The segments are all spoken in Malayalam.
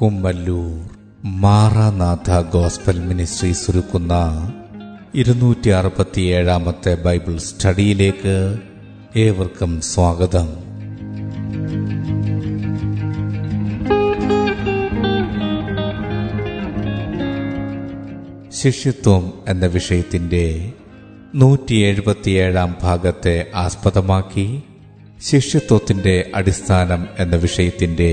കുമ്മല്ലൂർ മാറാനാഥ ഹോസ്പിറ്റൽ മിനിസ്ട്രി ഒരുക്കുന്ന 267-ാമത്തെ ബൈബിൾ സ്റ്റഡിയിലേക്ക് ഏവർക്കും സ്വാഗതം. ശിഷ്യത്വം എന്ന വിഷയത്തിന്റെ 177-ാം ഭാഗത്തെ ആസ്പദമാക്കി ശിഷ്യത്വത്തിന്റെ അടിസ്ഥാനം എന്ന വിഷയത്തിന്റെ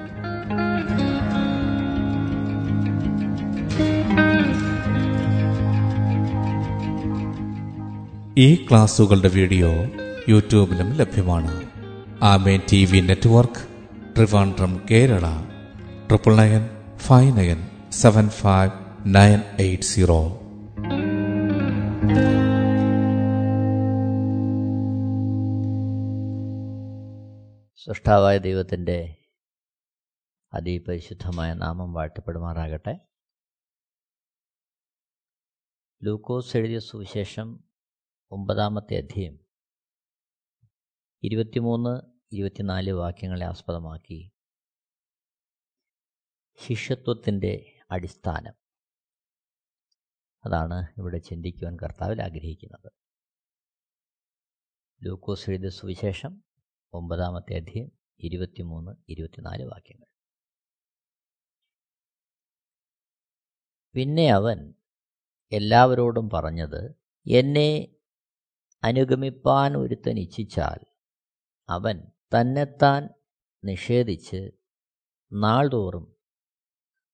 ഈ ക്ലാസുകളുടെ വീഡിയോ യൂട്യൂബിലും ലഭ്യമാണ്. Amen TV network, Trivandrum, Kerala. 9959975980. സൃഷ്ടാവായ ദൈവത്തിൻ്റെ അതിപരിശുദ്ധമായ നാമം വാഴ്ത്തപ്പെടുമാറാകട്ടെ. ലൂക്കോസ് എഴുതിയ സുവിശേഷം 9-ാമത്തെ അധ്യായം 23-24 വാക്യങ്ങളെ ആസ്പദമാക്കി ശിഷ്യത്വത്തിൻ്റെ അടിസ്ഥാനം, അതാണ് ഇവിടെ ചിന്തിക്കുവാൻ കർത്താവിൽ ആഗ്രഹിക്കുന്നത്. ലൂക്കോസ് എഴുതിയ സുവിശേഷം 9-ാമത്തെ അധ്യായം 23-24 വാക്യങ്ങൾ. പിന്നെ അവൻ എല്ലാവരോടും പറഞ്ഞത്, എന്നെ അനുഗമിപ്പാൻ ഒരുത്തൻ ഇച്ഛിച്ചാൽ അവൻ തന്നെത്താൻ നിഷേധിച്ച് നാൾതോറും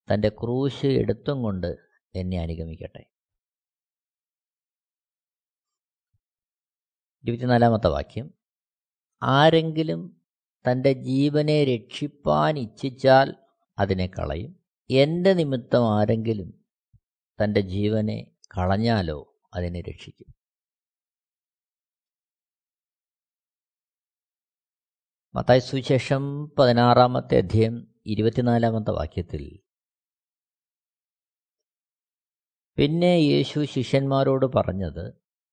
തൻ്റെ ക്രൂശ് എടുത്തും കൊണ്ട് എന്നെ അനുഗമിക്കട്ടെ. 24-ാമത്തെ വാക്യം. ആരെങ്കിലും തൻ്റെ ജീവനെ രക്ഷിപ്പാൻ ഇച്ഛിച്ചാൽ അതിനെ കളയും. എൻ്റെ നിമിത്തം ആരെങ്കിലും തൻ്റെ ജീവനെ കളഞ്ഞാലോ അതിനെ രക്ഷിക്കും. മത്തായി സുവിശേഷം 16-ാമത്തെ അധ്യായം 24-ാമത്തെ വാക്യത്തിൽ, പിന്നെ യേശു ശിഷ്യന്മാരോട് പറഞ്ഞത്,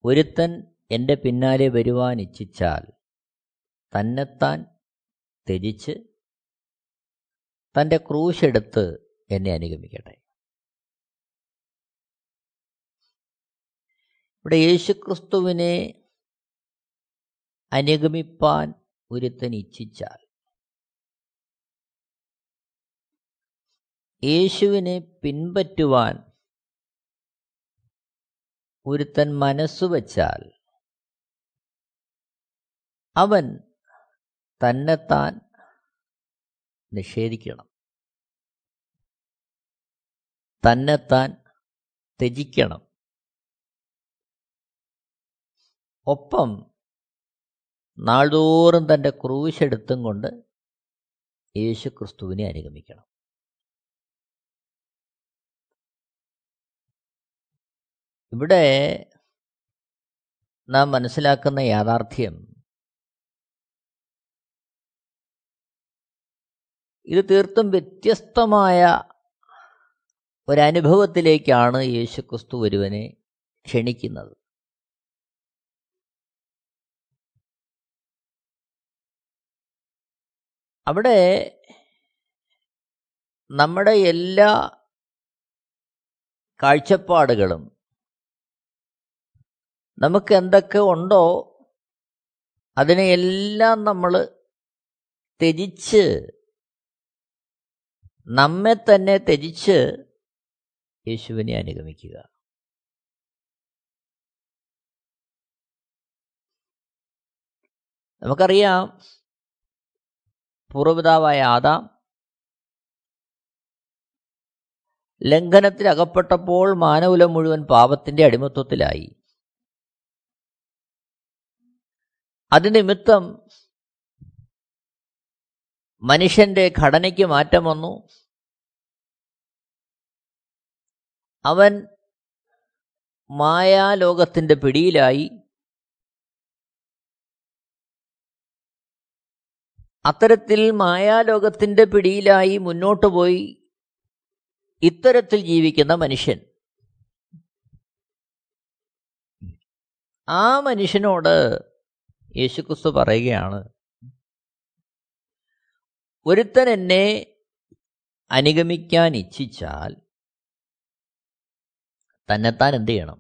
ഒരുത്തൻ എൻ്റെ പിന്നാലെ വരുവാൻ ഇച്ഛിച്ചാൽ തന്നെത്താൻ ത്യജിച്ച് തൻ്റെ ക്രൂശെടുത്ത് എന്നെ അനുഗമിക്കട്ടെ. ഇവിടെ യേശുക്രിസ്തുവിനെ അനുഗമിപ്പാൻ ഒരുത്തൻ ഇച്ഛിച്ചാൽ, യേശുവിനെ പിൻപറ്റുവാൻ ഒരുത്തൻ മനസ്സുവച്ചാൽ അവൻ തന്നെത്താൻ നിഷേധിക്കണം, തന്നെത്താൻ ത്യജിക്കണം. ഒപ്പം നാൾതോറും തൻ്റെ ക്രൂശെടുത്തും കൊണ്ട് യേശുക്രിസ്തുവിനെ അനുഗമിക്കണം. ഇവിടെ നാം മനസ്സിലാക്കുന്ന യാഥാർത്ഥ്യം, ഇത് തീർത്തും വ്യത്യസ്തമായ ഒരനുഭവത്തിലേക്കാണ് യേശുക്രിസ്തു ഒരുവനെ ക്ഷണിക്കുന്നത്. അവിടെ നമ്മുടെ എല്ലാ കാഴ്ചപ്പാടുകളും, നമുക്ക് എന്തൊക്കെ ഉണ്ടോ അതിനെയെല്ലാം നമ്മൾ ത്യജിച്ച്, നമ്മെ തന്നെ ത്യജിച്ച് യേശുവിനെ അനുഗമിക്കുക. നമുക്കറിയാം, പൂർവപിതാവായ ആദാം ലംഘനത്തിൽ അകപ്പെട്ടപ്പോൾ മാനവകുലം മുഴുവൻ പാപത്തിൻ്റെ അടിമത്വത്തിലായി. അതിനിമിത്തം മനുഷ്യൻ്റെ ഘടനയ്ക്ക് മാറ്റം വന്നു. അവൻ മായാലോകത്തിൻ്റെ പിടിയിലായി. അത്തരത്തിൽ മായാലോകത്തിൻ്റെ പിടിയിലായി മുന്നോട്ട് പോയി ഇത്തരത്തിൽ ജീവിക്കുന്ന മനുഷ്യൻ, ആ മനുഷ്യനോട് യേശുക്രിസ്തു പറയുകയാണ്, ഒരുത്തൻ എന്നെ അനുഗമിക്കാൻ ഇച്ഛിച്ചാൽ തന്നെത്താൻ എന്ത് ചെയ്യണം?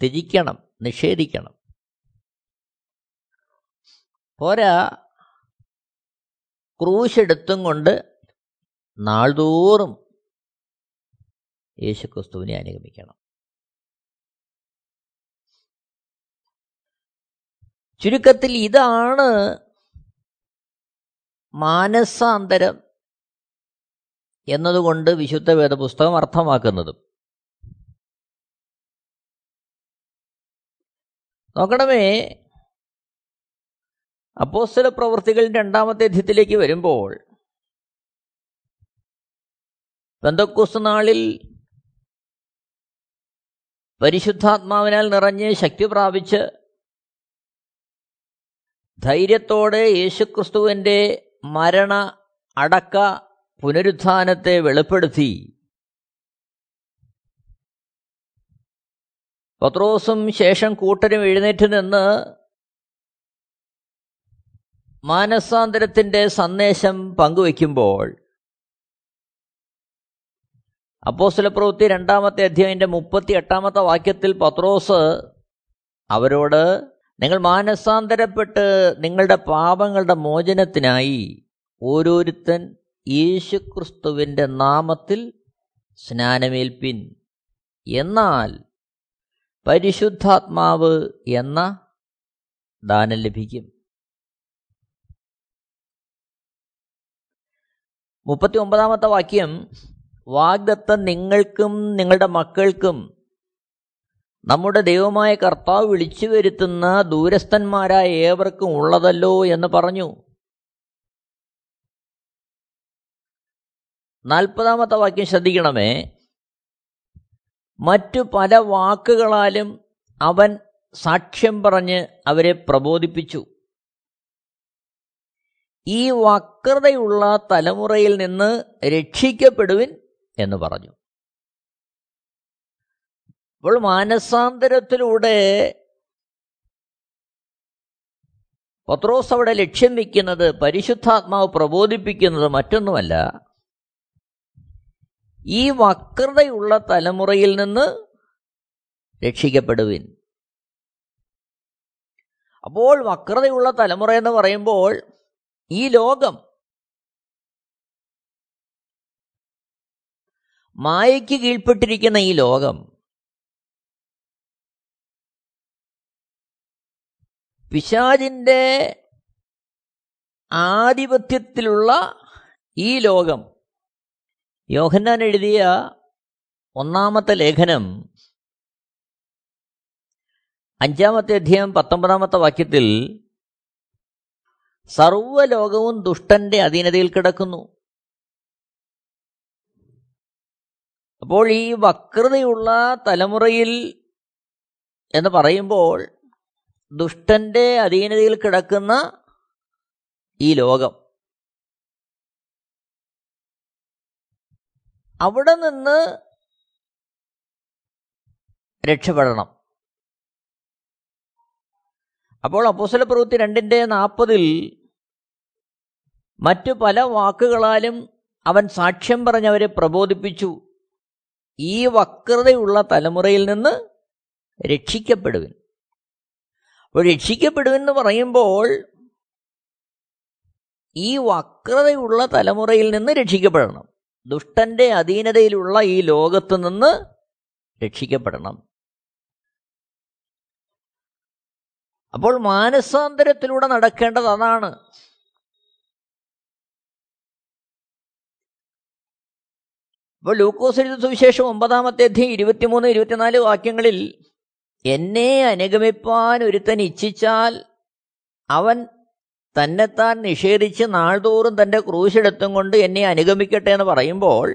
ത്യജിക്കണം, നിഷേധിക്കണം. പോരാ, ക്രൂശെടുത്തും കൊണ്ട് നാൾതോറും യേശുക്രിസ്തുവിനെ അനുഗമിക്കണം. ചുരുക്കത്തിൽ ഇതാണ് മാനസാന്തരം എന്നതുകൊണ്ട് വിശുദ്ധ വേദപുസ്തകം അർത്ഥമാക്കുന്നതും. നോക്കണമേ, അപ്പോസ്തലപ്രവർത്തികൾ 2-ാമത്തെ അധ്യായത്തിലേക്ക് വരുമ്പോൾ, പെന്തക്കുസ്ത നാളിൽ പരിശുദ്ധാത്മാവിനാൽ നിറഞ്ഞ് ശക്തി പ്രാപിച്ച് ധൈര്യത്തോടെ യേശുക്രിസ്തുവിൻ്റെ മരണ അടക്ക പുനരുത്ഥാനത്തെ വെളിപ്പെടുത്തി പത്രോസും ശേഷം കൂട്ടരും എഴുന്നേറ്റ് നിന്ന് മാനസാന്തരത്തിൻ്റെ സന്ദേശം പങ്കുവയ്ക്കുമ്പോൾ, അപ്പോസ്തലപ്രവൃത്തി 2-ാമത്തെ അധ്യായത്തിൻ്റെ 38-ാമത്തെ വാക്യത്തിൽ പത്രോസ് അവരോട്, നിങ്ങൾ മാനസാന്തരപ്പെട്ട് നിങ്ങളുടെ പാപങ്ങളുടെ മോചനത്തിനായി ഓരോരുത്തൻ യേശുക്രിസ്തുവിൻ്റെ നാമത്തിൽ സ്നാനമേൽപ്പിൻ, എന്നാൽ പരിശുദ്ധാത്മാവ് എന്ന ദാനം ലഭിക്കും. 39-ാമത്തെ വാക്യം, വാഗ്ദത്തം നിങ്ങൾക്കും നിങ്ങളുടെ മക്കൾക്കും നമ്മുടെ ദൈവമായ കർത്താവ് വിളിച്ചു വരുത്തുന്ന ദൂരസ്ഥന്മാരായ ഏവർക്കും ഉള്ളതല്ലോ എന്ന് പറഞ്ഞു. 40-ാമത്തെ വാക്യം ശ്രദ്ധിക്കണമേ, മറ്റു പല വാക്കുകളാലും അവൻ സാക്ഷ്യം പറഞ്ഞ് അവരെ പ്രബോധിപ്പിച്ചു. ഈ വക്രതയുള്ള തലമുറയിൽ നിന്ന് രക്ഷിക്കപ്പെടുവിൻ എന്ന് പറഞ്ഞു. അപ്പോൾ മാനസാന്തരത്തിലൂടെ പത്രോസ് അവിടെ ലക്ഷ്യം വയ്ക്കുന്നത്, പരിശുദ്ധാത്മാവ് പ്രബോധിപ്പിക്കുന്നത് മറ്റൊന്നുമല്ല, ഈ വക്രതയുള്ള തലമുറയിൽ നിന്ന് രക്ഷിക്കപ്പെടുവിൻ. അപ്പോൾ വക്രതയുള്ള തലമുറ എന്ന് പറയുമ്പോൾ ഈ ലോകം, മായയ്ക്ക് കീഴ്പ്പെട്ടിരിക്കുന്ന ഈ ലോകം, പിശാചിൻ്റെ ആധിപത്യത്തിലുള്ള ഈ ലോകം. യോഹന്നാൻ എഴുതിയ 1-ാമത്തെ ലേഖനം 5-ാമത്തെ അധ്യായം 19-ാമത്തെ വാക്യത്തിൽ, സർവ്വലോകവും ദുഷ്ടൻ്റെ അധീനതയിൽ കിടക്കുന്നു. അപ്പോൾ ഈ വക്രതയുള്ള തലമുറയിൽ എന്ന് പറയുമ്പോൾ ദുഷ്ടൻ്റെ അധീനതയിൽ കിടക്കുന്ന ഈ ലോകം, അവിടെ നിന്ന് രക്ഷപ്പെടണം. അപ്പോൾ അപ്പോസ്തലപ്രവൃത്തി 2:40, മറ്റു പല വാക്കുകളാലും അവൻ സാക്ഷ്യം പറഞ്ഞവരെ പ്രബോധിപ്പിച്ചു, ഈ വക്രതയുള്ള തലമുറയിൽ നിന്ന് രക്ഷിക്കപ്പെടുവിൻ. അപ്പോൾ രക്ഷിക്കപ്പെടുവെന്ന് പറയുമ്പോൾ ഈ വക്രതയുള്ള തലമുറയിൽ നിന്ന് രക്ഷിക്കപ്പെടണം, ദുഷ്ടൻ്റെ അധീനതയിലുള്ള ഈ ലോകത്ത് നിന്ന് രക്ഷിക്കപ്പെടണം. അപ്പോൾ മാനസാന്തരത്തിലൂടെ നടക്കേണ്ടത് അതാണ്. അപ്പോൾ ലൂക്കോസ് എഴുതിയ സുവിശേഷം 9-ാമത്തെ അധ്യായം 23-24 വാക്യങ്ങളിൽ, എന്നെ അനുഗമിപ്പാൻ ഒരുത്തൻ ഇച്ഛിച്ചാൽ അവൻ തന്നെത്താൻ നിഷേധിച്ച് നാൾതോറും തൻ്റെ ക്രൂശെടുത്തും കൊണ്ട് എന്നെ അനുഗമിക്കട്ടെ എന്ന് പറയുമ്പോൾ,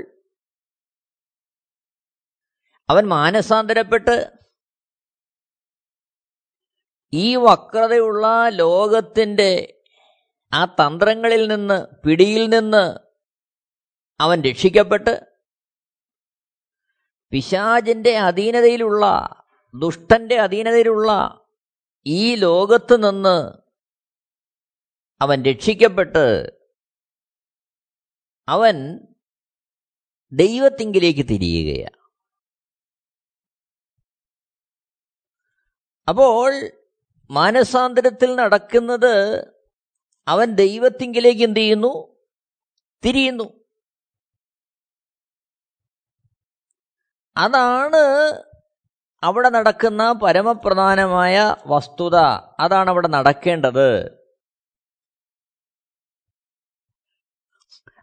അവൻ മാനസാന്തരപ്പെട്ട് ഈ വക്രതയുള്ള ലോകത്തിൻ്റെ ആ തന്ത്രങ്ങളിൽ നിന്ന്, പിടിയിൽ നിന്ന് അവൻ രക്ഷിക്കപ്പെട്ട് പിശാചിൻ്റെ അധീനതയിലുള്ള, ദുഷ്ടൻ്റെ അധീനതയിലുള്ള ഈ ലോകത്ത് നിന്ന് അവൻ രക്ഷിക്കപ്പെട്ട് അവൻ ദൈവത്തിങ്കിലേക്ക് തിരിയുകയാണ്. അപ്പോൾ മാനസാന്തരത്തിൽ നടക്കുന്നത് അവൻ ദൈവത്തിങ്കിലേക്ക് എന്ത് ചെയ്യുന്നു? തിരിയുന്നു. അതാണ് അവിടെ നടക്കുന്ന പരമപ്രധാനമായ വസ്തുത. അതാണ് അവിടെ നടക്കേണ്ടത്.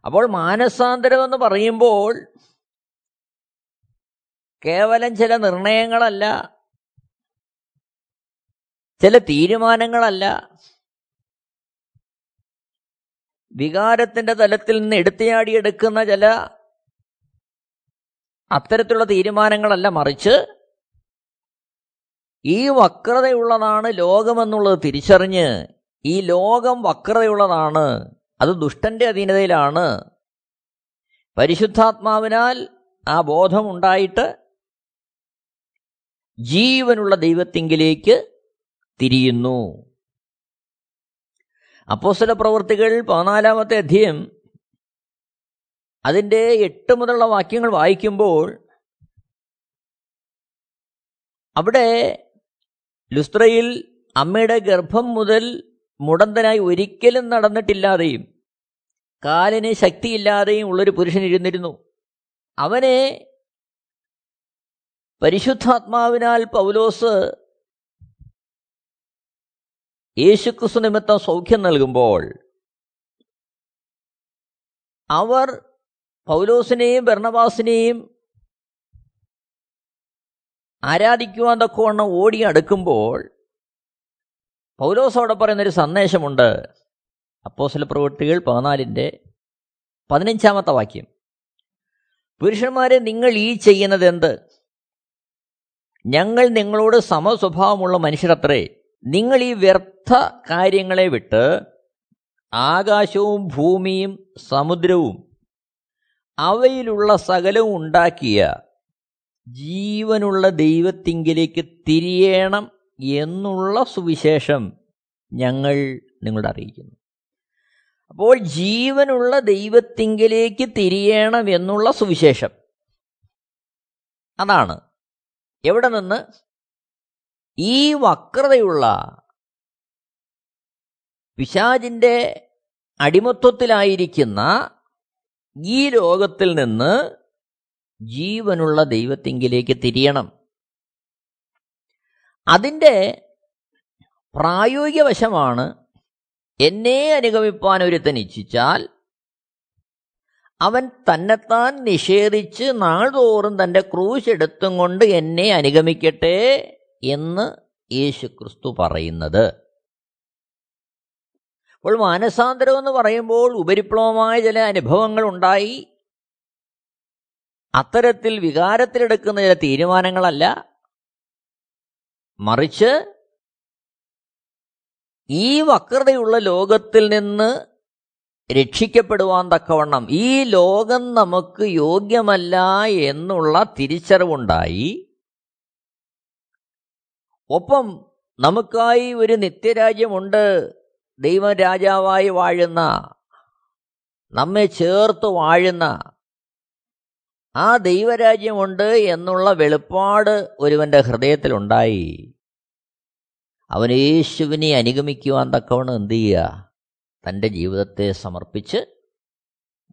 അപ്പോൾ മാനസാന്തരം എന്ന് പറയുമ്പോൾ കേവലം ചില നിർണയങ്ങളല്ല, ചില തീരുമാനങ്ങളല്ല, വികാരത്തിൻ്റെ തലത്തിൽ നിന്ന് എടുത്തിയാടിയെടുക്കുന്ന ചില അത്തരത്തിലുള്ള തീരുമാനങ്ങളല്ല, മറിച്ച് ഈ വക്രതയുള്ളതാണ് ലോകമെന്നുള്ളത് തിരിച്ചറിഞ്ഞ്, ഈ ലോകം വക്രതയുള്ളതാണ്, അത് ദുഷ്ടൻ്റെ അധീനതയിലാണ്, പരിശുദ്ധാത്മാവിനാൽ ആ ബോധമുണ്ടായിട്ട് ജീവനുള്ള ദൈവത്തിങ്കിലേക്ക് തിരിയുന്നു. അപ്പോസ്തലപ്രവർത്തികൾ 14-ാമത്തെ അധ്യായം അതിൻ്റെ 8 മുതലുള്ള വാക്യങ്ങൾ വായിക്കുമ്പോൾ അവിടെ ലുസ്ത്രയിൽ അമ്മയുടെ ഗർഭം മുതൽ മുടന്തനായി ഒരിക്കലും നടന്നിട്ടില്ലാതെയും കാലിന് ശക്തിയില്ലാതെയും ഉള്ളൊരു പുരുഷൻ ഇരുന്നിരുന്നു. അവനെ പരിശുദ്ധാത്മാവിനാൽ പൗലോസ് യേശുക്രിസ്തു നിമിത്തം സൗഖ്യം നൽകുമ്പോൾ അവർ പൗലോസിനെയും ബർണബാസിനെയും ആരാധിക്കുവാൻ തക്കവണ്ണം ഓടി അടുക്കുമ്പോൾ പൗലോസ് അവിടെ പറയുന്നൊരു സന്ദേശമുണ്ട്. അപ്പോസ്തലപ്രവൃത്തികൾ 14-ന്റെ 15-ാമത്തെ വാക്യം: പുരുഷന്മാരെ, നിങ്ങൾ ഈ ചെയ്യുന്നതെന്ത്? ഞങ്ങൾ നിങ്ങളോട് സമസ്വഭാവമുള്ള മനുഷ്യരത്രേ. നിങ്ങൾ ഈ വ്യർത്ഥ കാര്യങ്ങളെ വിട്ട് ആകാശവും ഭൂമിയും സമുദ്രവും അവയിലുള്ള സകലവും ഉണ്ടാക്കിയ ജീവനുള്ള ദൈവത്തിങ്കിലേക്ക് തിരിയേണം എന്നുള്ള സുവിശേഷം ഞങ്ങൾ നിങ്ങളോട് അറിയിക്കുന്നു. അപ്പോൾ ജീവനുള്ള ദൈവത്തിങ്കിലേക്ക് തിരിയേണം എന്നുള്ള സുവിശേഷം, അതാണ് എവിടെ നിന്ന്? ഈ വക്രതയുള്ള പിശാചിൻ്റെ അടിമത്വത്തിലായിരിക്കുന്ന ഈ ലോകത്തിൽ നിന്ന് ജീവനുള്ള ദൈവത്തിങ്കിലേക്ക് തിരിയണം. അതിൻ്റെ പ്രായോഗിക വശമാണ് എന്നെ അനുഗമിപ്പാൻ ഒരുത്തൻ ഇച്ഛിച്ചാൽ അവൻ തന്നെത്താൻ നിഷേധിച്ച് നാൾതോറും തൻ്റെ ക്രൂശ് എടുത്തും കൊണ്ട് എന്നെ അനുഗമിക്കട്ടെ എന്ന് യേശുക്രിസ്തു പറയുന്നത്. അപ്പോൾ മാനസാന്തരം എന്ന് പറയുമ്പോൾ ഉപരിപ്ലവമായ ചില അനുഭവങ്ങളുണ്ടായി, അത്തരത്തിൽ വികാരത്തിലെടുക്കുന്ന ചില തീരുമാനങ്ങളല്ല, മറിച്ച് ഈ വക്രതയുള്ള ലോകത്തിൽ നിന്ന് രക്ഷിക്കപ്പെടുവാൻ തക്കവണ്ണം ഈ ലോകം നമുക്ക് യോഗ്യമല്ല എന്നുള്ള തിരിച്ചറിവുണ്ടായി, ഒപ്പം നമുക്കായി ഒരു നിത്യരാജ്യമുണ്ട്, ദൈവം രാജാവായി വാഴുന്ന, നമ്മെ ചേർത്ത് വാഴുന്ന ആ ദൈവരാജ്യമുണ്ട് എന്നുള്ള വെളിപ്പാട് ഒരുവൻ്റെ ഹൃദയത്തിലുണ്ടായി. അവൻ യേശുവിനെ അനുഗമിക്കുവാൻ തക്കവണ്ണം എന്ത് ചെയ്യുക? തൻ്റെ ജീവിതത്തെ സമർപ്പിച്ച്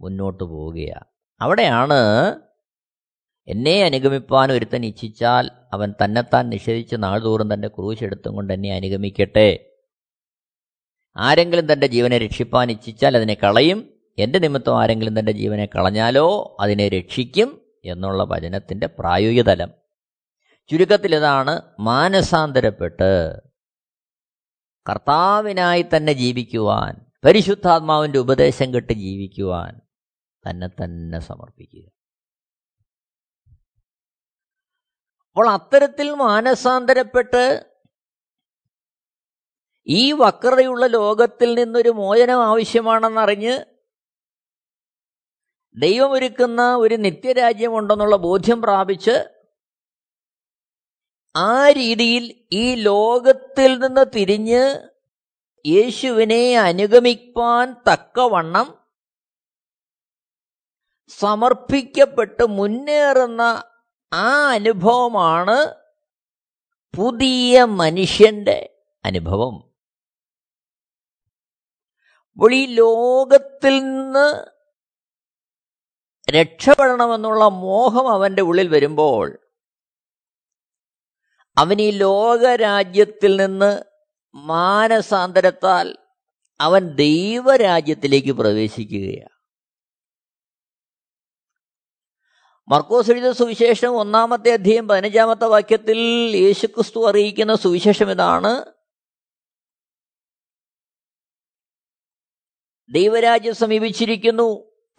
മുന്നോട്ട് പോവുകയാണ്. അവിടെയാണ് എന്നെ അനുഗമിപ്പാൻ ഒരുത്തൻ ഇച്ഛിച്ചാൽ അവൻ തന്നെത്താൻ നിഷേധിച്ച് നാൾതോറും തൻ്റെ ക്രൂശ് എടുത്തും കൊണ്ട് എന്നെ അനുഗമിക്കട്ടെ. ആരെങ്കിലും തൻ്റെ ജീവനെ രക്ഷിപ്പാൻ ഇച്ഛിച്ചാൽ അതിനെ കളയും, എൻ്റെ നിമിത്തം ആരെങ്കിലും തൻ്റെ ജീവനെ കളഞ്ഞാലോ അതിനെ രക്ഷിക്കും എന്നുള്ള വചനത്തിൻ്റെ പ്രായോഗിക തലം. ചുരുക്കത്തിൽ ഇതാണ് മാനസാന്തരപ്പെട്ട് കർത്താവിനായി തന്നെ ജീവിക്കുവാൻ, പരിശുദ്ധാത്മാവിൻ്റെ ഉപദേശം കേട്ട് ജീവിക്കുവാൻ തന്നെ സമർപ്പിക്കുക. അപ്പോൾ അത്തരത്തിൽ മാനസാന്തരപ്പെട്ട് ഈ വക്രതയുള്ള ലോകത്തിൽ നിന്നൊരു മോചനം ആവശ്യമാണെന്നറിഞ്ഞ് ദൈവമൊരുക്കുന്ന ഒരു നിത്യരാജ്യമുണ്ടെന്നുള്ള ബോധ്യം പ്രാപിച്ച് ആ രീതിയിൽ ഈ ലോകത്തിൽ നിന്ന് തിരിഞ്ഞ് യേശുവിനെ അനുഗമിക്കാൻ തക്കവണ്ണം സമർപ്പിക്കപ്പെട്ട് മുന്നേറുന്ന ആ അനുഭവമാണ് പുതിയ മനുഷ്യൻ്റെ അനുഭവം. അപ്പോൾ ഈ ലോകത്തിൽ നിന്ന് രക്ഷപ്പെടണമെന്നുള്ള മോഹം അവൻ്റെ ഉള്ളിൽ വരുമ്പോൾ അവൻ ഈ ലോകരാജ്യത്തിൽ നിന്ന് മാനസാന്തരത്താൽ അവൻ ദൈവരാജ്യത്തിലേക്ക് പ്രവേശിക്കുകയാണ്. മർക്കോസ് എഴുതിയ സുവിശേഷം 1-ാം അധ്യായം 15-ാമത്തെ വാക്യത്തിൽ യേശുക്രിസ്തു അറിയിക്കുന്ന സുവിശേഷം ഇതാണ്: ദൈവരാജ്യം സമീപിച്ചിരിക്കുന്നു,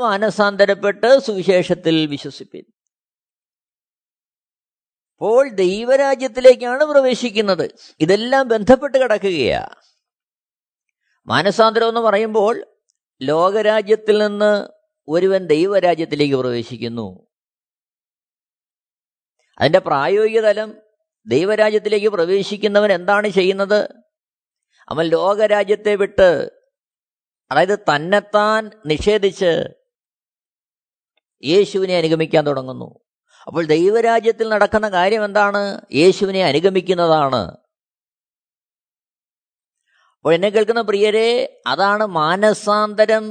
മാനസാന്തരപ്പെട്ട് സുവിശേഷത്തിൽ വിശ്വസിപ്പിൻ. അപ്പോൾ ദൈവരാജ്യത്തിലേക്കാണ് പ്രവേശിക്കുന്നത്. ഇതെല്ലാം ബന്ധപ്പെട്ട് കിടക്കുകയാണ്. മാനസാന്തരം എന്ന് പറയുമ്പോൾ ലോകരാജ്യത്തിൽ നിന്ന് ഒരുവൻ ദൈവരാജ്യത്തിലേക്ക് പ്രവേശിക്കുന്നു. അതിൻ്റെ പ്രായോഗിക തലം, ദൈവരാജ്യത്തിലേക്ക് പ്രവേശിക്കുന്നവൻ എന്താണ് ചെയ്യുന്നത്? അവൻ ലോകരാജ്യത്തെ വിട്ട്, അതായത് തന്നെത്താൻ നിഷേധിച്ച് യേശുവിനെ അനുഗമിക്കാൻ തുടങ്ങുന്നു. അപ്പോൾ ദൈവരാജ്യത്തിൽ നടക്കുന്ന കാര്യം എന്താണ്? യേശുവിനെ അനുഗമിക്കുന്നതാണ്. അപ്പോൾ എന്നെ കേൾക്കുന്ന പ്രിയരെ, അതാണ് മാനസാന്തരം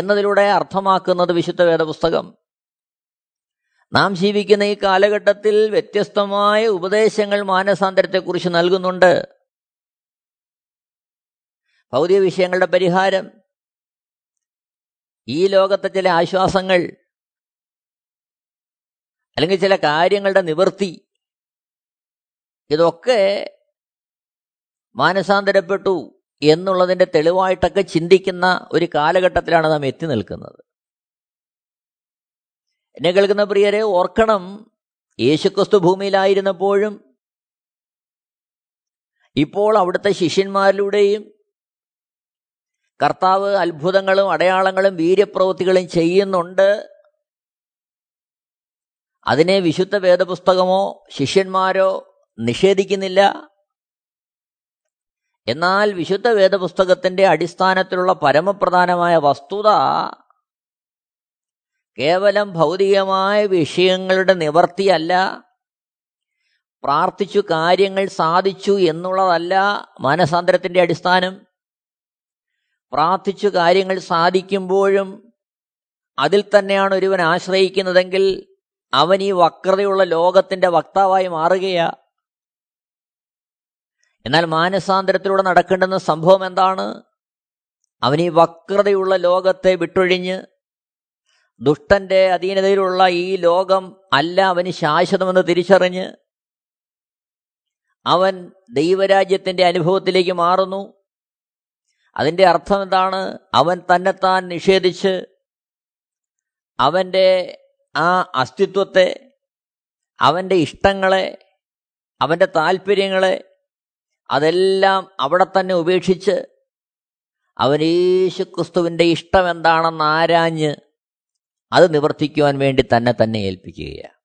എന്നതിലൂടെ അർത്ഥമാക്കുന്നത് വിശുദ്ധ വേദപുസ്തകം. നാം ജീവിക്കുന്ന ഈ കാലഘട്ടത്തിൽ വ്യത്യസ്തമായ ഉപദേശങ്ങൾ മാനസാന്തരത്തെക്കുറിച്ച് നൽകുന്നുണ്ട്. ഭൗതിക വിഷയങ്ങളുടെ പരിഹാരം, ഈ ലോകത്തെ ചില ആശ്വാസങ്ങൾ, അല്ലെങ്കിൽ ചില കാര്യങ്ങളുടെ നിവൃത്തി, ഇതൊക്കെ മാനസാന്തരപ്പെട്ടു എന്നുള്ളതിൻ്റെ തെളിവായിട്ടൊക്കെ ചിന്തിക്കുന്ന ഒരു കാലഘട്ടത്തിലാണ് നാം എത്തി നിൽക്കുന്നത്. എന്നെ കേൾക്കുന്ന പ്രിയരെ, ഓർക്കണം, യേശുക്രിസ്തു ഭൂമിയിലായിരുന്നപ്പോഴും ഇപ്പോൾ അവിടുത്തെ ശിഷ്യന്മാരിലൂടെയും കർത്താവ് അത്ഭുതങ്ങളും അടയാളങ്ങളും വീര്യപ്രവൃത്തികളും ചെയ്യുന്നുണ്ട്. അതിനെ വിശുദ്ധ വേദപുസ്തകമോ ശിഷ്യന്മാരോ നിഷേധിക്കുന്നില്ല. എന്നാൽ വിശുദ്ധ വേദപുസ്തകത്തിൻ്റെ അടിസ്ഥാനത്തിലുള്ള പരമപ്രധാനമായ വസ്തുത കേവലം ഭൗതികമായ വിഷയങ്ങളുടെ നിവർത്തിയല്ല, പ്രാർത്ഥിച്ചു കാര്യങ്ങൾ സാധിച്ചു എന്നുള്ളതല്ല മാനസാന്തരത്തിൻ്റെ അടിസ്ഥാനം. പ്രാർത്ഥിച്ചു കാര്യങ്ങൾ സാധിക്കുമ്പോഴും അതിൽ തന്നെയാണ് ഒരുവൻ ആശ്രയിക്കുന്നതെങ്കിൽ അവൻ ഈ വക്രതയുള്ള ലോകത്തിൻ്റെ വക്താവായി മാറുകയാ. എന്നാൽ മാനസാന്തരത്തിലൂടെ നടക്കേണ്ടുന്ന സംഭവം എന്താണ്? അവൻ ഈ വക്രതയുള്ള ലോകത്തെ വിട്ടൊഴിഞ്ഞ് ദുഷ്ടൻ്റെ അധീനതയിലുള്ള ഈ ലോകം അല്ല അവന് ശാശ്വതമെന്ന് തിരിച്ചറിഞ്ഞ് അവൻ ദൈവരാജ്യത്തിൻ്റെ അനുഭവത്തിലേക്ക് മാറുന്നു. അതിൻ്റെ അർത്ഥം എന്താണ്? അവൻ തന്നെത്താൻ നിഷേധിച്ച് അവൻ്റെ ആ അസ്തിത്വത്തെ, അവൻ്റെ ഇഷ്ടങ്ങളെ, അവൻ്റെ താല്പര്യങ്ങളെ, അതെല്ലാം അവിടെ തന്നെ ഉപേക്ഷിച്ച് അവൻ യേശുക്രിസ്തുവിൻ്റെ ഇഷ്ടം എന്താണെന്ന് ആരാഞ്ഞ് അത് നിവർത്തിക്കുവാൻ വേണ്ടി തന്നെ തന്നെ ഏൽപ്പിക്കുകയാണ്.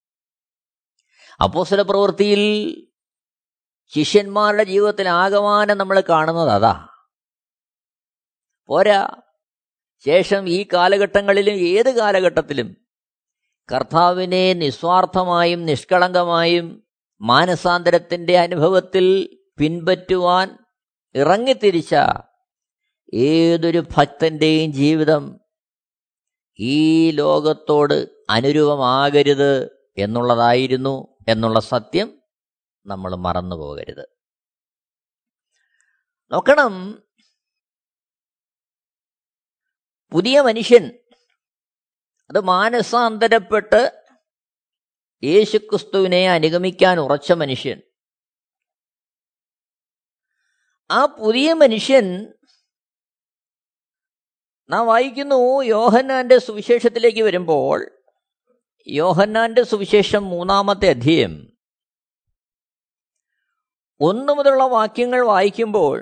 അപ്പോസ്തലപ്രവർത്തിയിൽ ശിഷ്യന്മാരുടെ ജീവിതത്തിൽ ആകമാനം നമ്മൾ കാണുന്നത് അതാ. പോരാ, ശേഷം ഈ കാലഘട്ടങ്ങളിലും ഏത് കാലഘട്ടത്തിലും കർത്താവിനെ നിസ്വാർത്ഥമായും നിഷ്കളങ്കമായും മാനസാന്തരത്തിൻ്റെ അനുഭവത്തിൽ പിൻപറ്റുവാൻ ഇറങ്ങിത്തിരിച്ച ഏതൊരു ഭക്തൻ്റെയും ജീവിതം ഈ ലോകത്തോട് അനുരൂപമാകരുത് എന്നുള്ളതായിരുന്നു എന്നുള്ള സത്യം നമ്മൾ മറന്നു പോകരുത്. നോക്കണം, പുതിയ മനുഷ്യൻ അത് മാനസാന്തരപ്പെട്ട് യേശുക്രിസ്തുവിനെ അനുഗമിക്കാൻ ഉറച്ച മനുഷ്യൻ, ആ പുതിയ മനുഷ്യൻ, നാം വായിക്കുന്നു യോഹന്നാൻ്റെ സുവിശേഷത്തിലേക്ക് വരുമ്പോൾ, യോഹന്നാൻ്റെ സുവിശേഷം 3-ാമത്തെ അധ്യായം 1 മുതലുള്ള വാക്യങ്ങൾ വായിക്കുമ്പോൾ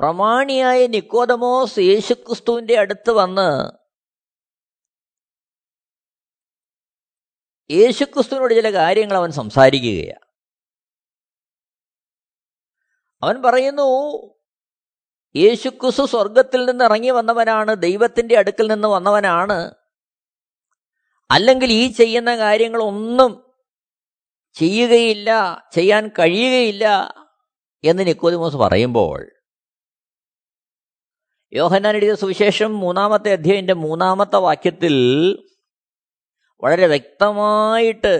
പ്രമാണിയായ നിക്കോദമോസ് യേശുക്രിസ്തുവിന്റെ അടുത്ത് വന്ന് യേശുക്രിസ്തുവിനോട് ചില കാര്യങ്ങൾ അവൻ സംസാരിക്കുകയാണ്. അവൻ പറയുന്നു, യേശുക്രിസ്തു സ്വർഗത്തിൽ നിന്ന് ഇറങ്ങി വന്നവനാണ്, ദൈവത്തിൻ്റെ അടുക്കൽ നിന്ന് വന്നവനാണ്. അല്ലെങ്കിൽ ഈ ചെയ്യുന്ന കാര്യങ്ങളൊന്നും ചെയ്യുകയില്ല, ചെയ്യാൻ കഴിയുകയില്ല എന്ന് നിക്കോദമോസ് പറയുമ്പോൾ, യോഹന്നാൻ എഴുതിയ സുവിശേഷം 3-ാമത്തെ അധ്യായത്തിൻ്റെ 3-ാമത്തെ വാക്യത്തിൽ വളരെ വ്യക്തമായിട്ട്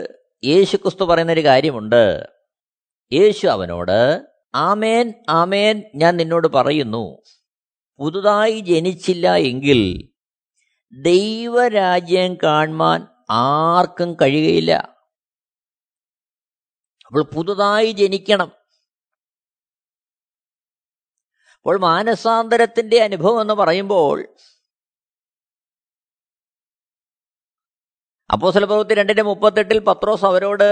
യേശുക്രിസ്തു പറയുന്നൊരു കാര്യമുണ്ട്. യേശു അവനോട്, ആമേൻ ആമേൻ ഞാൻ നിന്നോട് പറയുന്നു, പുതുതായി ജനിച്ചില്ല എങ്കിൽ ദൈവരാജ്യം കാണുവാൻ ആർക്കും കഴിയുകയില്ല. അപ്പോൾ പുതുതായി ജനിക്കണം. അപ്പോൾ മാനസാന്തരത്തിൻ്റെ അനുഭവം എന്ന് പറയുമ്പോൾ അപ്പോസ്തലപ്രവർത്തികൾ 2:38 പത്രോസ് അവരോട്,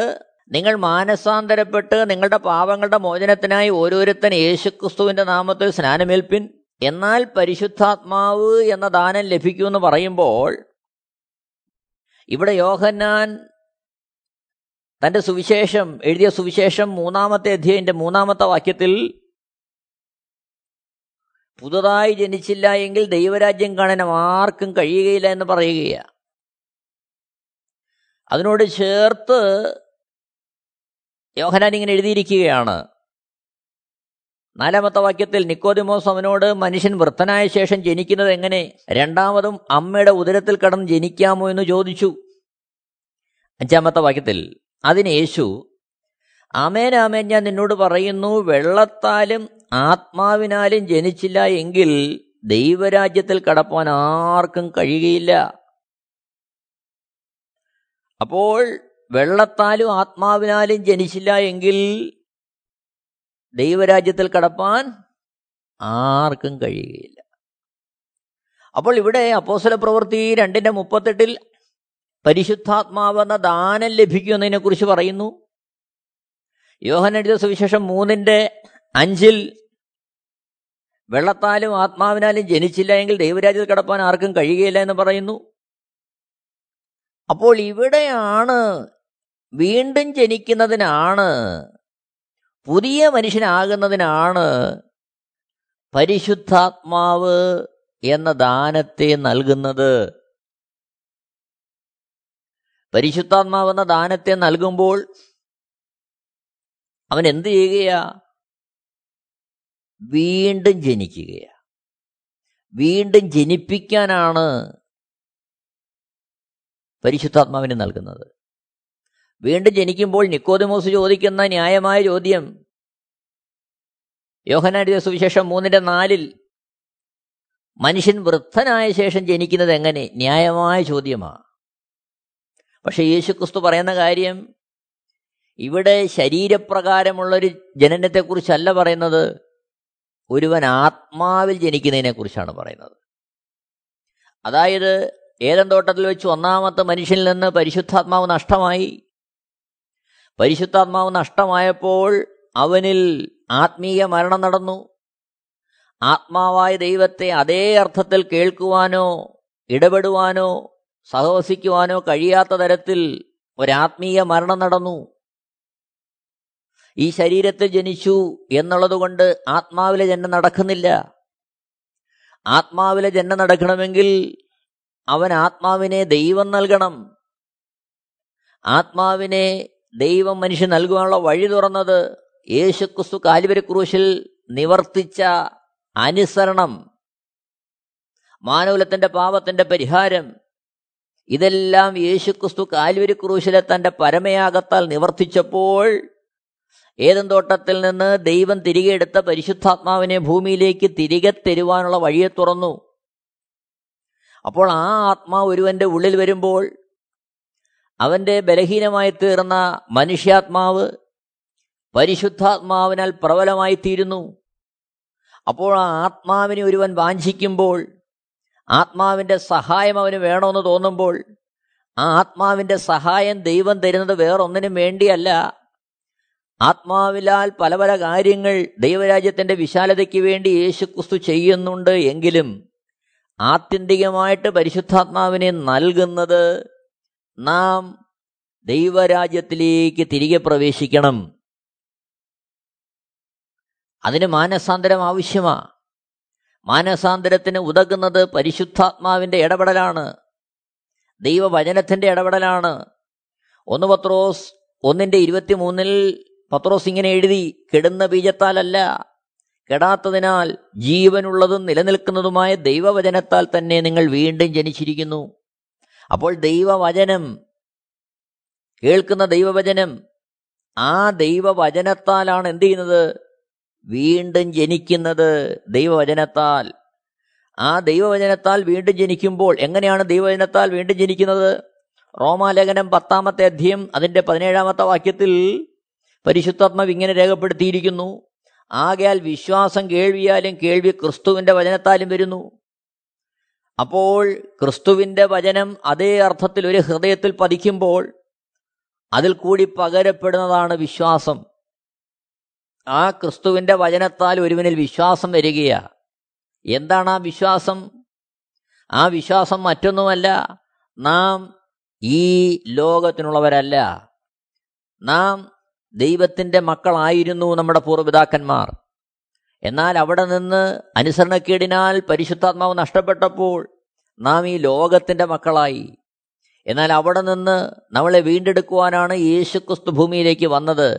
നിങ്ങൾ മാനസാന്തരപ്പെട്ട് നിങ്ങളുടെ പാപങ്ങളുടെ മോചനത്തിനായി ഓരോരുത്തൻ യേശുക്രിസ്തുവിന്റെ നാമത്തിൽ സ്നാനമേൽപ്പിൻ, എന്നാൽ പരിശുദ്ധാത്മാവ് എന്ന ദാനം ലഭിക്കുമെന്ന് പറയുമ്പോൾ, ഇവിടെ യോഹന്നാൻ തൻ്റെ സുവിശേഷം എഴുതിയ സുവിശേഷം 3-ാമത്തെ അധ്യായത്തിൻ്റെ 3-ാമത്തെ വാക്യത്തിൽ പുതുതായി ജനിച്ചില്ല എങ്കിൽ ദൈവരാജ്യം കാണാൻ ആർക്കും കഴിയുകയില്ല എന്ന് പറയുകയാണ്. അതിനോട് ചേർത്ത് യോഹന്നാൻ ഇങ്ങനെ എഴുതിയിരിക്കുകയാണ് 4-ാമത്തെ വാക്യത്തിൽ, നിക്കോദമോസ് അവനോട്, മനുഷ്യൻ വൃദ്ധനായ ശേഷം ജനിക്കുന്നത് എങ്ങനെ? രണ്ടാമതും അമ്മയുടെ ഉദരത്തിൽ കടന്ന് ജനിക്കാമോ എന്ന് ചോദിച്ചു. 5-ാമത്തെ വാക്യത്തിൽ, അതിന് യേശു, ആമേൻ ആമേൻ ഞാൻ നിന്നോട് പറയുന്നു, വെള്ളത്താലും ആത്മാവിനാലും ജനിച്ചില്ല എങ്കിൽ ദൈവരാജ്യത്തിൽ കടപ്പാൻ ആർക്കും കഴിയുകയില്ല. അപ്പോൾ വെള്ളത്താലും ആത്മാവിനാലും ജനിച്ചില്ല എങ്കിൽ ദൈവരാജ്യത്തിൽ കടപ്പാൻ ആർക്കും കഴിയുകയില്ല. അപ്പോൾ ഇവിടെ അപ്പോസ്തലപ്രവർത്തികൾ 2:38 പരിശുദ്ധാത്മാവെന്ന ദാനം ലഭിക്കുമെന്നതിനെ കുറിച്ച് പറയുന്നു. യോഹന്നാൻ എഴുതിയ സുവിശേഷം 3:5 വെള്ളത്താലും ആത്മാവിനാലും ജനിച്ചില്ല എങ്കിൽ ദൈവരാജ്യത്തിൽ കടപ്പാൻ ആർക്കും കഴിയുകയില്ല എന്ന് പറയുന്നു. അപ്പോൾ ഇവിടെയാണ് വീണ്ടും ജനിക്കുന്നതിനാണ്, പുതിയ മനുഷ്യനാകുന്നതിനാണ് പരിശുദ്ധാത്മാവ് എന്ന ദാനത്തെ നൽകുന്നത്. പരിശുദ്ധാത്മാവ് എന്ന ദാനത്തെ നൽകുമ്പോൾ അവൻ എന്ത് ചെയ്യുകയാ? വീണ്ടും ജനിക്കുകയാ. വീണ്ടും ജനിപ്പിക്കാനാണ് പരിശുദ്ധാത്മാവിനെ നൽകുന്നത്. വീണ്ടും ജനിക്കുമ്പോൾ നിക്കോദമോസ് ചോദിക്കുന്ന ന്യായമായ ചോദ്യം യോഹന്നാൻ എഴുതിയ സുവിശേഷം 3:4 മനുഷ്യൻ വൃദ്ധനായ ശേഷം ജനിക്കുന്നത് എങ്ങനെ? ന്യായമായ ചോദ്യമാണ്. പക്ഷേ യേശുക്രിസ്തു പറയുന്ന കാര്യം ഇവിടെ ശരീരപ്രകാരമുള്ളൊരു ജനനത്തെക്കുറിച്ചല്ല പറയുന്നത്, ഒരുവൻ ആത്മാവിൽ ജനിക്കുന്നതിനെക്കുറിച്ചാണ് പറയുന്നത്. അതായത് ഏദൻ തോട്ടത്തിൽ വെച്ച് ഒന്നാമത്തെ മനുഷ്യനിൽ നിന്ന് പരിശുദ്ധാത്മാവ് നഷ്ടമായി. പരിശുദ്ധാത്മാവ് നഷ്ടമായപ്പോൾ അവനിൽ ആത്മീയ മരണം നടന്നു. ആത്മാവായ ദൈവത്തെ അതേ അർത്ഥത്തിൽ കേൾക്കുവാനോ ഇടപെടുവാനോ സഹവസിക്കുവാനോ കഴിയാത്ത തരത്തിൽ ഒരാത്മീയ മരണം നടന്നു. ഈ ശരീരത്തിൽ ജനിച്ചു എന്നുള്ളതുകൊണ്ട് ആത്മാവിലെ ജന്മം നടക്കുന്നില്ല. ആത്മാവിലെ ജന്മം നടക്കണമെങ്കിൽ അവൻ ആത്മാവിനെ ദൈവം നൽകണം. ആത്മാവിനെ ദൈവം മനുഷ്യൻ നൽകുവാനുള്ള വഴി തുറന്നത് യേശുക്രിസ്തു കാൽവരി ക്രൂശിൽ നിവർത്തിച്ച അനുസരണം, മാനവകുലത്തിന്റെ പാപത്തിന്റെ പരിഹാരം, ഇതെല്ലാം യേശുക്രിസ്തു കാൽവരി ക്രൂശിലെ തൻ്റെ പരമയാഗത്താൽ നിവർത്തിച്ചപ്പോൾ ഏദൻ തോട്ടത്തിൽ നിന്ന് ദൈവം തിരികെ എടുത്ത പരിശുദ്ധാത്മാവിനെ ഭൂമിയിലേക്ക് തിരികെ തരുവാനുള്ള വഴിയെ തുറന്നു. അപ്പോൾ ആ ആത്മാവ് ഒരുവന്റെ ഉള്ളിൽ വരുമ്പോൾ അവൻ്റെ ബലഹീനമായി തീർന്ന മനുഷ്യാത്മാവ് പരിശുദ്ധാത്മാവിനാൽ പ്രബലമായി തീരുന്നു. അപ്പോൾ ആ ആത്മാവിനെ ഒരുവൻ വാഞ്ചിക്കുമ്പോൾ, ആത്മാവിൻ്റെ സഹായം അവന് വേണമെന്ന് തോന്നുമ്പോൾ, ആ ആത്മാവിൻ്റെ സഹായം ദൈവം തരുന്നത് വേറൊന്നിനും വേണ്ടിയല്ല, ആത്മാവിലാൽ പല പല കാര്യങ്ങൾ ദൈവരാജ്യത്തിൻ്റെ വിശാലതയ്ക്ക് വേണ്ടി യേശുക്രിസ്തു ചെയ്യുന്നുണ്ട്. എങ്കിലും ആത്യന്തികമായിട്ട് പരിശുദ്ധാത്മാവിനെ നൽകുന്നത് നാം ദൈവരാജ്യത്തിലേക്ക് തിരികെ പ്രവേശിക്കണം. അതിന് മാനസാന്തരം ആവശ്യമാണ്. മാനസാന്തരത്തിന് ഉതകുന്നത് പരിശുദ്ധാത്മാവിൻ്റെ ഇടപെടലാണ്, ദൈവവചനത്തിൻ്റെ ഇടപെടലാണ്. 1 പത്രോസ് 1:23 പത്രോസ് ഇങ്ങനെ എഴുതി: കെടുന്ന ബീജത്താലല്ല, കെടാത്തതിനാൽ ജീവനുള്ളതും നിലനിൽക്കുന്നതുമായ ദൈവവചനത്താൽ തന്നെ നിങ്ങൾ വീണ്ടും ജനിച്ചിരിക്കുന്നു. അപ്പോൾ ദൈവവചനം കേൾക്കുന്ന ദൈവവചനം, ആ ദൈവവചനത്താലാണ് എന്ത് ചെയ്യുന്നത്? വീണ്ടും ജനിക്കുന്നത് ദൈവവചനത്താൽ. ആ ദൈവവചനത്താൽ വീണ്ടും ജനിക്കുമ്പോൾ എങ്ങനെയാണ് ദൈവവചനത്താൽ വീണ്ടും ജനിക്കുന്നത്? റോമാലേഖനം 10:17 പരിശുദ്ധാത്മാവ് ഇങ്ങനെ രേഖപ്പെടുത്തിയിരിക്കുന്നു: ആകയാൽ വിശ്വാസം കേൾവിയാലും കേൾവി ക്രിസ്തുവിൻ്റെ വചനത്താലും വരുന്നു. അപ്പോൾ ക്രിസ്തുവിൻ്റെ വചനം അതേ അർത്ഥത്തിൽ ഒരു ഹൃദയത്തിൽ പതിക്കുമ്പോൾ അതിൽ കൂടി പകരപ്പെടുന്നതാണ് വിശ്വാസം. ആ ക്രിസ്തുവിൻ്റെ വചനത്താൽ ഒരുവനിൽ വിശ്വാസം വരികയാണ്. എന്താണ് ആ വിശ്വാസം? ആ വിശ്വാസം മറ്റൊന്നുമല്ല, നാം ഈ ലോകത്തിനുള്ളവരല്ല, നാം ദൈവത്തിൻ്റെ മക്കളായിരുന്നു നമ്മുടെ പൂർവ്വപിതാക്കന്മാർ. എന്നാൽ അവിടെ നിന്ന് അനുസരണക്കേടിനാൽ പരിശുദ്ധാത്മാവ് നഷ്ടപ്പെട്ടപ്പോൾ നാം ഈ ലോകത്തിൻ്റെ മക്കളായി. എന്നാൽ അവിടെ നിന്ന് നമ്മളെ വീണ്ടെടുക്കുവാനാണ് യേശുക്രിസ്തു ഭൂമിയിലേക്ക് വന്നത്.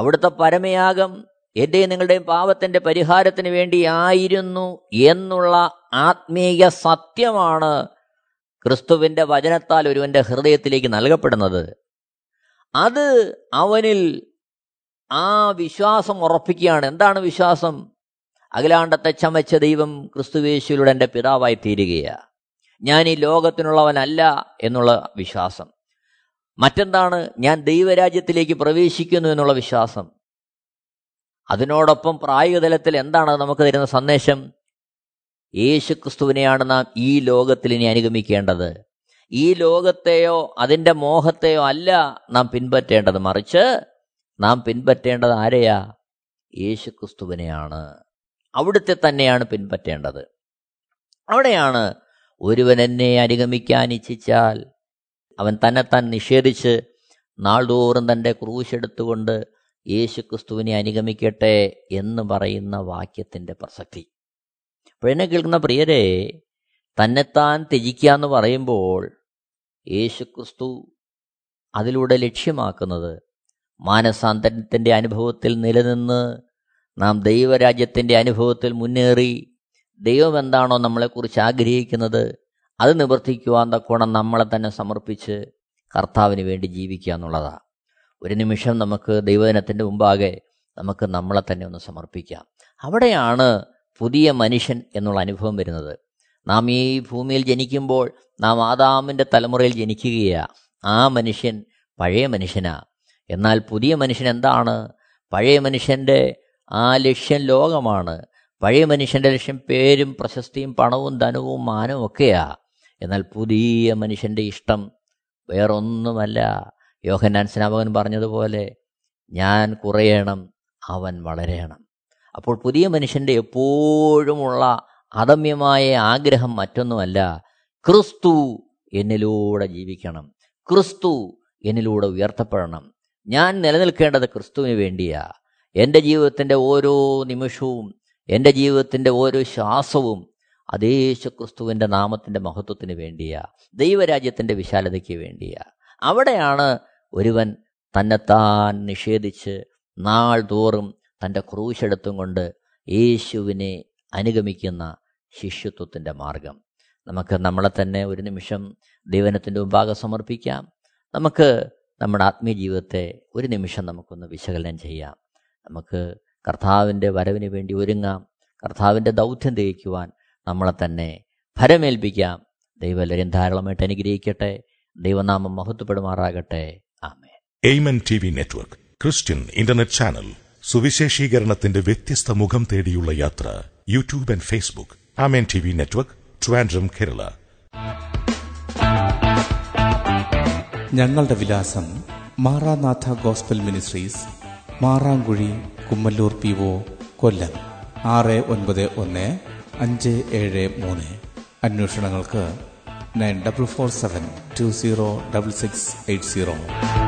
അവിടുത്തെ പരമയാഗം എൻ്റെയും നിങ്ങളുടെയും പാപത്തിൻ്റെ പരിഹാരത്തിന് വേണ്ടിയായിരുന്നു എന്നുള്ള ആത്മീയ സത്യമാണ് ക്രിസ്തുവിൻ്റെ വചനത്താൽ ഒരുവൻ്റെ ഹൃദയത്തിലേക്ക് നൽകപ്പെടുന്നത്. അത് അവനിൽ ആ വിശ്വാസം ഉറപ്പിക്കുകയാണ്. എന്താണ് വിശ്വാസം? അഖിലാണ്ടത്തെ ചമച്ച ദൈവം ക്രിസ്തുയേശുവിലൂടെ എൻ്റെ പിതാവായി തീരുകയാണ്, ഞാൻ ഈ ലോകത്തിനുള്ളവനല്ല എന്നുള്ള വിശ്വാസം. മറ്റെന്താണ്? ഞാൻ ദൈവരാജ്യത്തിലേക്ക് പ്രവേശിക്കുന്നു എന്നുള്ള വിശ്വാസം. അതിനോടൊപ്പം പ്രായോഗിക തലത്തിൽ എന്താണ് നമുക്ക് തരുന്ന സന്ദേശം? യേശുക്രിസ്തുവിനെയാണ് നാം ഈ ലോകത്തിൽ ഇനി അനുഗമിക്കേണ്ടത്. ഈ ലോകത്തെയോ അതിൻ്റെ മോഹത്തെയോ അല്ല നാം പിൻപറ്റേണ്ടത്, മറിച്ച് നാം പിൻപറ്റേണ്ടത് ആരെയാ? യേശുക്രിസ്തുവിനെയാണ്, അവിടുത്തെ തന്നെയാണ് പിൻപറ്റേണ്ടത്. അവിടെയാണ് ഒരുവൻ എന്നെ അനുഗമിക്കാൻ ഇച്ഛിച്ചാൽ അവൻ തന്നെത്താൻ നിഷേധിച്ച് നാൾതോറും തൻ്റെ ക്രൂശെടുത്തുകൊണ്ട് യേശുക്രിസ്തുവിനെ അനുഗമിക്കട്ടെ എന്ന് പറയുന്ന വാക്യത്തിൻ്റെ പ്രസക്തി. അപ്പോഴെന്നെ കേൾക്കുന്ന പ്രിയരെ, തന്നെത്താൻ ത്യജിക്കുക എന്ന് പറയുമ്പോൾ യേശുക്രിസ്തു അതിലൂടെ ലക്ഷ്യമാക്കുന്നത് മാനസാന്തരത്തിൻ്റെ അനുഭവത്തിൽ നിലനിന്ന് നാം ദൈവരാജ്യത്തിൻ്റെ അനുഭവത്തിൽ മുന്നേറി ദൈവം എന്താണോ നമ്മളെക്കുറിച്ച് ആഗ്രഹിക്കുന്നത് അത് നിവർത്തിക്കുവാൻ തക്കോണം നമ്മളെ തന്നെ സമർപ്പിച്ച് കർത്താവിന് വേണ്ടി ജീവിക്കുക എന്നുള്ളതാണ്. ഒരു നിമിഷം നമുക്ക് ദൈവദിനത്തിൻ്റെ മുമ്പാകെ നമുക്ക് നമ്മളെ തന്നെ ഒന്ന് സമർപ്പിക്കാം. അവിടെയാണ് പുതിയ മനുഷ്യൻ എന്നുള്ള അനുഭവം വരുന്നത്. നാം ഈ ഭൂമിയിൽ ജനിക്കുമ്പോൾ നാം ആദാമിൻ്റെ തലമുറയിൽ ജനിക്കുകയാണ്. ആ മനുഷ്യൻ പഴയ മനുഷ്യനാണ്. എന്നാൽ പുതിയ മനുഷ്യൻ എന്താണ്? പഴയ മനുഷ്യൻ്റെ ആ ലക്ഷ്യം ലോകമാണ്. പഴയ മനുഷ്യൻ്റെ ലക്ഷ്യം പേരും പ്രശസ്തിയും പണവും ധനവും മാനവും ഒക്കെയാണ്. എന്നാൽ പുതിയ മനുഷ്യൻ്റെ ഇഷ്ടം വേറൊന്നുമല്ല. യോഹന്നാൻ സ്നാപകൻ പറഞ്ഞതുപോലെ, ഞാൻ കുറയണം, അവൻ വളരണം. അപ്പോൾ പുതിയ മനുഷ്യൻ്റെ എപ്പോഴുമുള്ള അദമ്യമായ ആഗ്രഹം മറ്റൊന്നുമല്ല, ക്രിസ്തു എന്നിലൂടെ ജീവിക്കണം, ക്രിസ്തു എന്നിലൂടെ ഉയർത്തപ്പെടണം, ഞാൻ നിലനിൽക്കേണ്ടത് ക്രിസ്തുവിന് വേണ്ടിയാണ്. എൻ്റെ ജീവിതത്തിൻ്റെ ഓരോ നിമിഷവും എൻ്റെ ജീവിതത്തിൻ്റെ ഓരോ ശ്വാസവും അതേ യേശുക്രിസ്തുവിൻ്റെ നാമത്തിൻ്റെ മഹത്വത്തിന് വേണ്ടിയാണ്, ദൈവരാജ്യത്തിൻ്റെ വിശാലതയ്ക്ക് വേണ്ടിയാണ്. അവിടെയാണ് ഒരുവൻ തന്നെത്താൻ നിഷേധിച്ച് നാൾ തോറും തൻ്റെ ക്രൂശെടുത്തും കൊണ്ട് യേശുവിനെ അനുഗമിക്കുന്ന ശിഷ്യത്വത്തിൻ്റെ മാർഗം. നമുക്ക് നമ്മളെ തന്നെ ഒരു നിമിഷം ദൈവത്തിൻ്റെ മുമ്പാകെ സമർപ്പിക്കാം. നമുക്ക് നമ്മുടെ ആത്മീയ ജീവിതത്തെ ഒരു നിമിഷം നമുക്കൊന്ന് വിശകലനം ചെയ്യാം. നമുക്ക് കർത്താവിൻ്റെ വരവിന് വേണ്ടി ഒരുങ്ങാം. കർത്താവിൻ്റെ ദൗത്യം തികയ്ക്കുവാൻ നമ്മളെ തന്നെ ഭരമേൽപ്പിക്കാം. ദൈവം എല്ലാവരും ധാരാളമായിട്ട് അനുഗ്രഹിക്കട്ടെ. ദൈവനാമം മഹത്വപ്പെടുമാറാകട്ടെ. ആമേൻ. Amen TV network Christian internet channel സുവിശേഷീകരണത്തിന്റെ വ്യത്യസ്ത മുഖം തേടിയുള്ള യാത്ര. YouTube and Facebook Amen TV network Trivandrum Kerala. ഞങ്ങളുടെ വിലാസം Maranatha hospital ministries, Marankuzhi Kummalloor PO Kollam 691573. അന്വേഷണങ്ങൾക്ക് 9447206680.